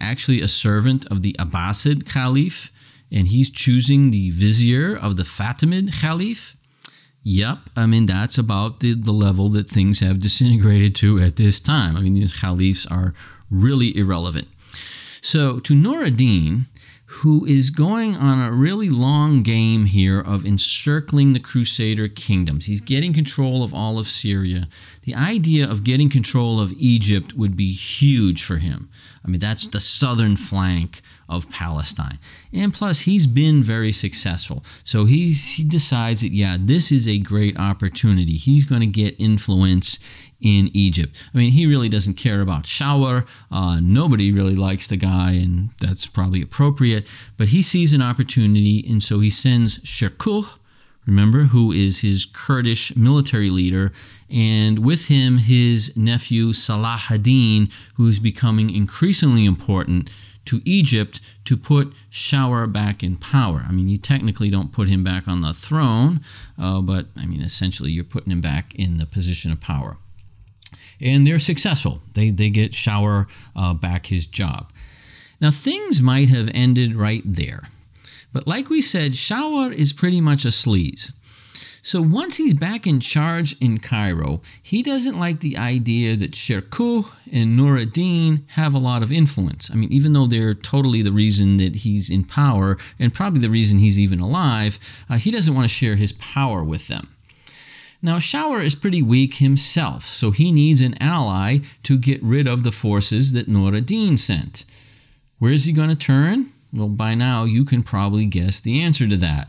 actually a servant of the Abbasid Caliph, and he's choosing the vizier of the Fatimid Caliph? Yep, that's about the level that things have disintegrated to at this time. These caliphs are really irrelevant. So, to Nur ad-Din, who is going on a really long game here of encircling the Crusader kingdoms. He's getting control of all of Syria. The idea of getting control of Egypt would be huge for him. That's the southern flank of Palestine. And plus, he's been very successful. So he decides that, this is a great opportunity. He's going to get influence in Egypt. He really doesn't care about Shawar. Nobody really likes the guy, and that's probably appropriate. But he sees an opportunity, and so he sends Shirkuh, remember, who is his Kurdish military leader, and with him his nephew Salah ad-Din, who is becoming increasingly important to Egypt, to put Shawar back in power. You technically don't put him back on the throne, but essentially you're putting him back in the position of power. And they're successful. They get Shawar back his job. Now, things might have ended right there. But like we said, Shawar is pretty much a sleaze. So once he's back in charge in Cairo, he doesn't like the idea that Shirkuh and Nur ad-Din have a lot of influence. Even though they're totally the reason that he's in power, and probably the reason he's even alive, he doesn't want to share his power with them. Now, Shawar is pretty weak himself, so he needs an ally to get rid of the forces that Nur ad-Din sent. Where is he going to turn? Well, by now, you can probably guess the answer to that.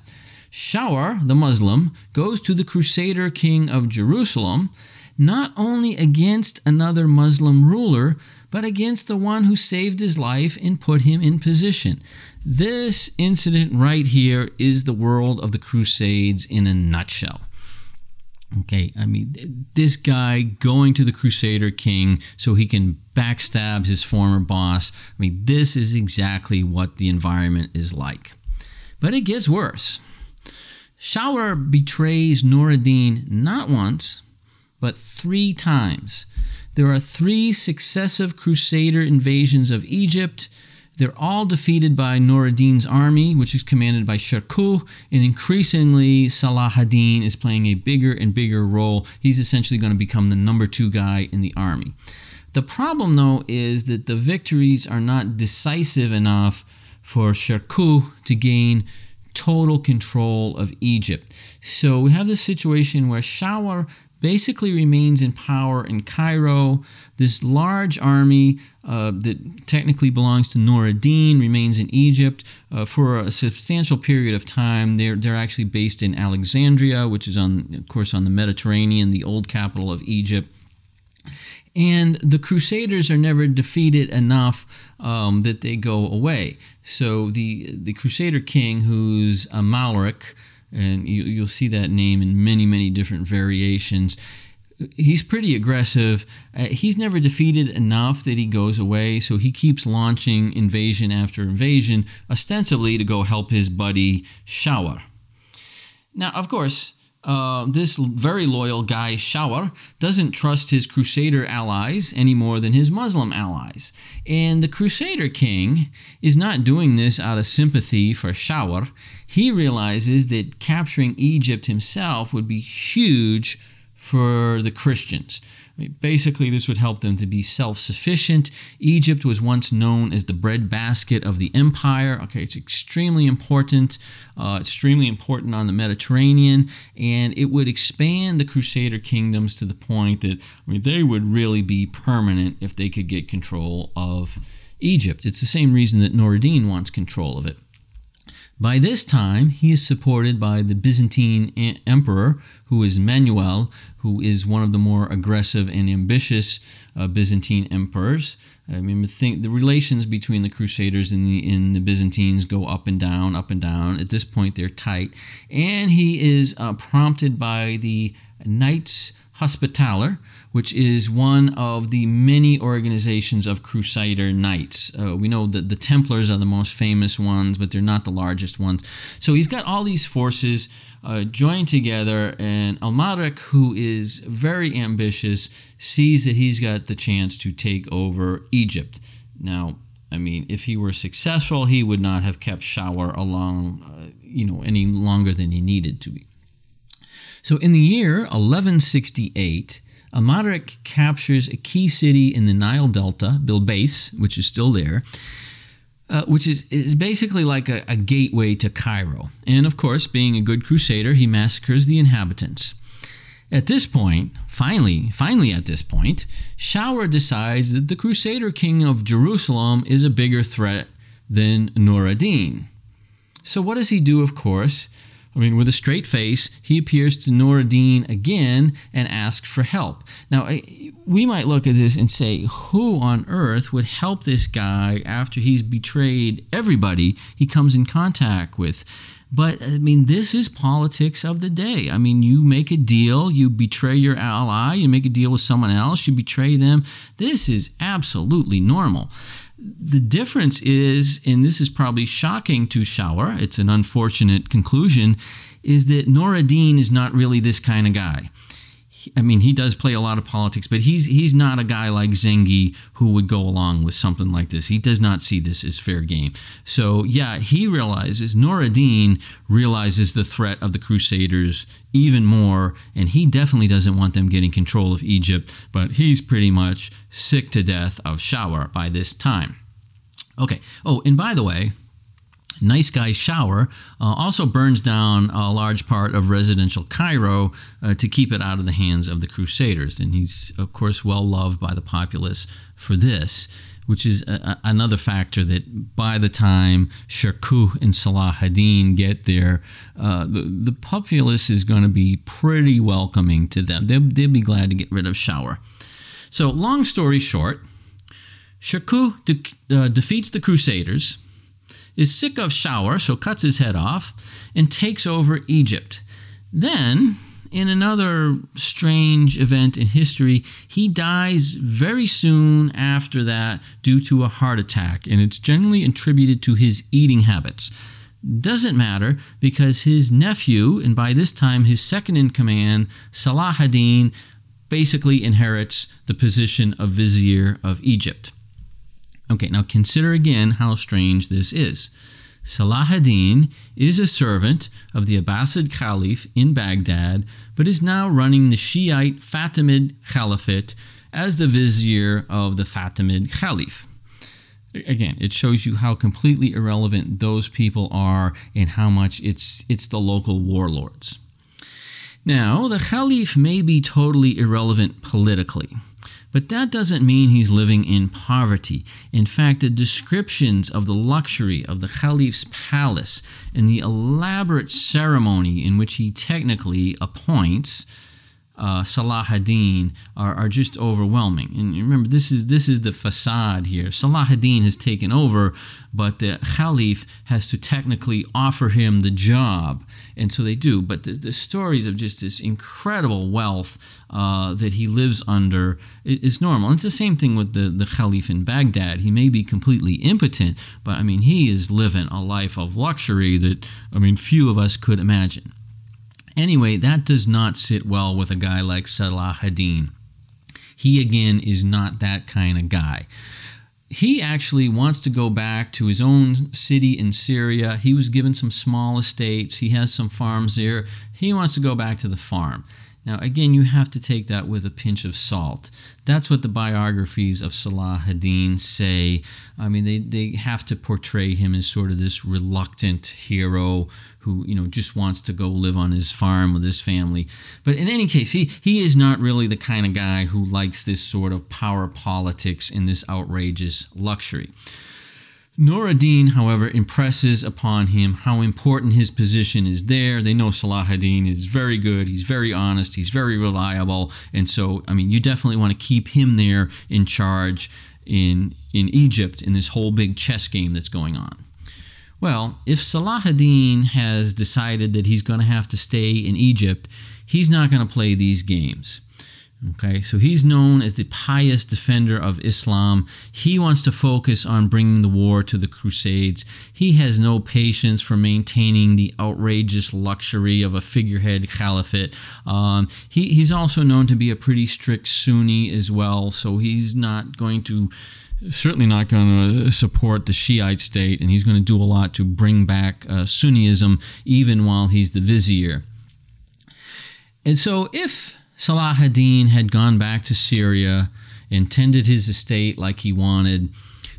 Shawar, the Muslim, goes to the Crusader king of Jerusalem, not only against another Muslim ruler, but against the one who saved his life and put him in position. This incident right here is the world of the Crusades in a nutshell. Okay, I mean, this guy going to the Crusader king so he can backstab his former boss. I mean, this is exactly what the environment is like. But it gets worse. Shawar betrays Nur ad-Din not once, but 3 times. There are 3 successive Crusader invasions of Egypt. They're all defeated by Nur ad-Din's army, which is commanded by Shirkuh, and increasingly Salah ad-Din is playing a bigger and bigger role. He's essentially going to become the number 2 guy in the army. The problem, though, is that the victories are not decisive enough for Shirkuh to gain total control of Egypt. So we have this situation where Shawar basically remains in power in Cairo. This large army that technically belongs to Nur ad-Din remains in Egypt for a substantial period of time. They're actually based in Alexandria, which is, of course, on the Mediterranean, the old capital of Egypt. And the Crusaders are never defeated enough that they go away. So the Crusader king, who's Amalric, and you'll see that name in many, many different variations. He's pretty aggressive. He's never defeated enough that he goes away, so he keeps launching invasion after invasion, ostensibly to go help his buddy Shawar. Now, of course, this very loyal guy, Shawar, doesn't trust his Crusader allies any more than his Muslim allies. And the Crusader king is not doing this out of sympathy for Shawar. He realizes that capturing Egypt himself would be huge for the Christians. I mean, basically, this would help them to be self-sufficient. Egypt was once known as the breadbasket of the empire. Okay, it's extremely important on the Mediterranean, and it would expand the Crusader kingdoms to the point that, I mean, they would really be permanent if they could get control of Egypt. It's the same reason that Nur ad-Din wants control of it. By this time, he is supported by the Byzantine emperor, who is Manuel, who is one of the more aggressive and ambitious Byzantine emperors. I mean, the relations between the Crusaders and the Byzantines go up and down, up and down. At this point, they're tight. And he is prompted by the Knights Hospitaller, which is one of the many organizations of Crusader Knights. We know that the Templars are the most famous ones, but they're not the largest ones. So you've got all these forces joined together, and Amalric, who is very ambitious, sees that he's got the chance to take over Egypt. Now, I mean, if he were successful, he would not have kept Shawar along, any longer than he needed to be. So in the year 1168, Amalric captures a key city in the Nile Delta, Bilbais, which is still there, which is basically like a gateway to Cairo. And of course, being a good crusader, he massacres the inhabitants. At this point, finally at this point, Shawar decides that the Crusader king of Jerusalem is a bigger threat than Nur ad-Din. So what does he do, of course? I mean, with a straight face, he appears to Nur ad-Din again and asks for help. Now, we might look at this and say, who on earth would help this guy after he's betrayed everybody he comes in contact with? But, I mean, this is politics of the day. I mean, you make a deal, you betray your ally, you make a deal with someone else, you betray them. This is absolutely normal. The difference is, and this is probably shocking to Shawar, it's an unfortunate conclusion, is that Nur ad-Din is not really this kind of guy. I mean, he does play a lot of politics, but he's not a guy like Zengi who would go along with something like this. He does not see this as fair game. So, yeah, he realizes, Nur ad-Din realizes the threat of the Crusaders even more, and he definitely doesn't want them getting control of Egypt, but he's pretty much sick to death of Shawar by this time. Okay. Oh, and by the way, nice guy Shawar also burns down a large part of residential Cairo to keep it out of the hands of the Crusaders. And he's, of course, well loved by the populace for this, which is another factor that by the time Shirkuh and Salah ad-Din get there, the populace is going to be pretty welcoming to them. They'll be glad to get rid of Shawar. So long story short, Shirkuh defeats the Crusaders, is sick of Shawar, so cuts his head off, and takes over Egypt. Then, in another strange event in history, he dies very soon after that due to a heart attack, and it's generally attributed to his eating habits. Doesn't matter, because his nephew, and by this time his second in command, Salah ad-Din, basically inherits the position of vizier of Egypt. Okay, now consider again how strange this is. Salah ad-Din is a servant of the Abbasid Caliph in Baghdad, but is now running the Shiite Fatimid Caliphate as the vizier of the Fatimid Caliph. Again, it shows you how completely irrelevant those people are and how much it's the local warlords. Now, the Caliph may be totally irrelevant politically, but that doesn't mean he's living in poverty. In fact, the descriptions of the luxury of the Caliph's palace and the elaborate ceremony in which he technically appoints Salah ad-Din are just overwhelming. And remember, this is the facade here. Salah ad-Din has taken over, but the Caliph has to technically offer him the job, and so they do. But the stories of just this incredible wealth that he lives under is normal. And it's the same thing with the Caliph in Baghdad. He may be completely impotent, but I mean, he is living a life of luxury that few of us could imagine. Anyway, that does not sit well with a guy like Salah ad-Din. He, again, is not that kind of guy. He actually wants to go back to his own city in Syria. He was given some small estates. He has some farms there. He wants to go back to the farm. Now, again, you have to take that with a pinch of salt. That's what the biographies of Salah ad-Din say. They have to portray him as sort of this reluctant hero who, just wants to go live on his farm with his family. But in any case, he is not really the kind of guy who likes this sort of power politics and this outrageous luxury. Nur ad-Din, however, impresses upon him how important his position is there. They know Salah ad-Din is very good, he's very honest, he's very reliable, and so, you definitely want to keep him there in charge in Egypt in this whole big chess game that's going on. Well, if Salah ad-Din has decided that he's going to have to stay in Egypt, he's not going to play these games. Okay, so he's known as the pious defender of Islam. He wants to focus on bringing the war to the Crusades. He has no patience for maintaining the outrageous luxury of a figurehead caliphate. He's also known to be a pretty strict Sunni as well, so he's certainly not going to support the Shiite state, and he's going to do a lot to bring back Sunniism even while he's the vizier. And so if Salah ad-Din had gone back to Syria and tended his estate like he wanted,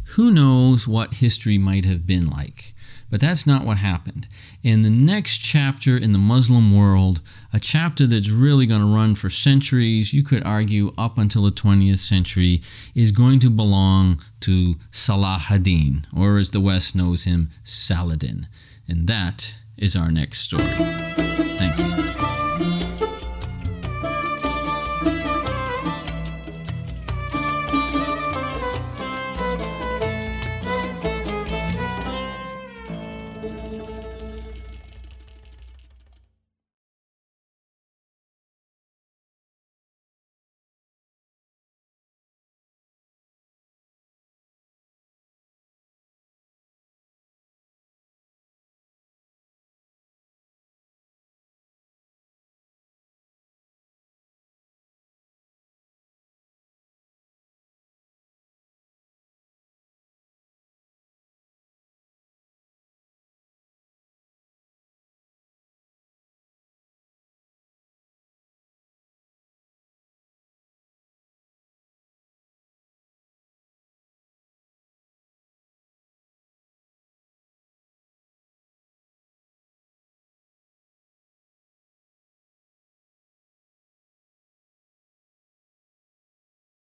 who knows what history might have been like. But that's not what happened. In the next chapter in the Muslim world, a chapter that's really going to run for centuries, you could argue up until the 20th century, is going to belong to Salah ad-Din, or as the West knows him, Saladin. And that is our next story. Thank you.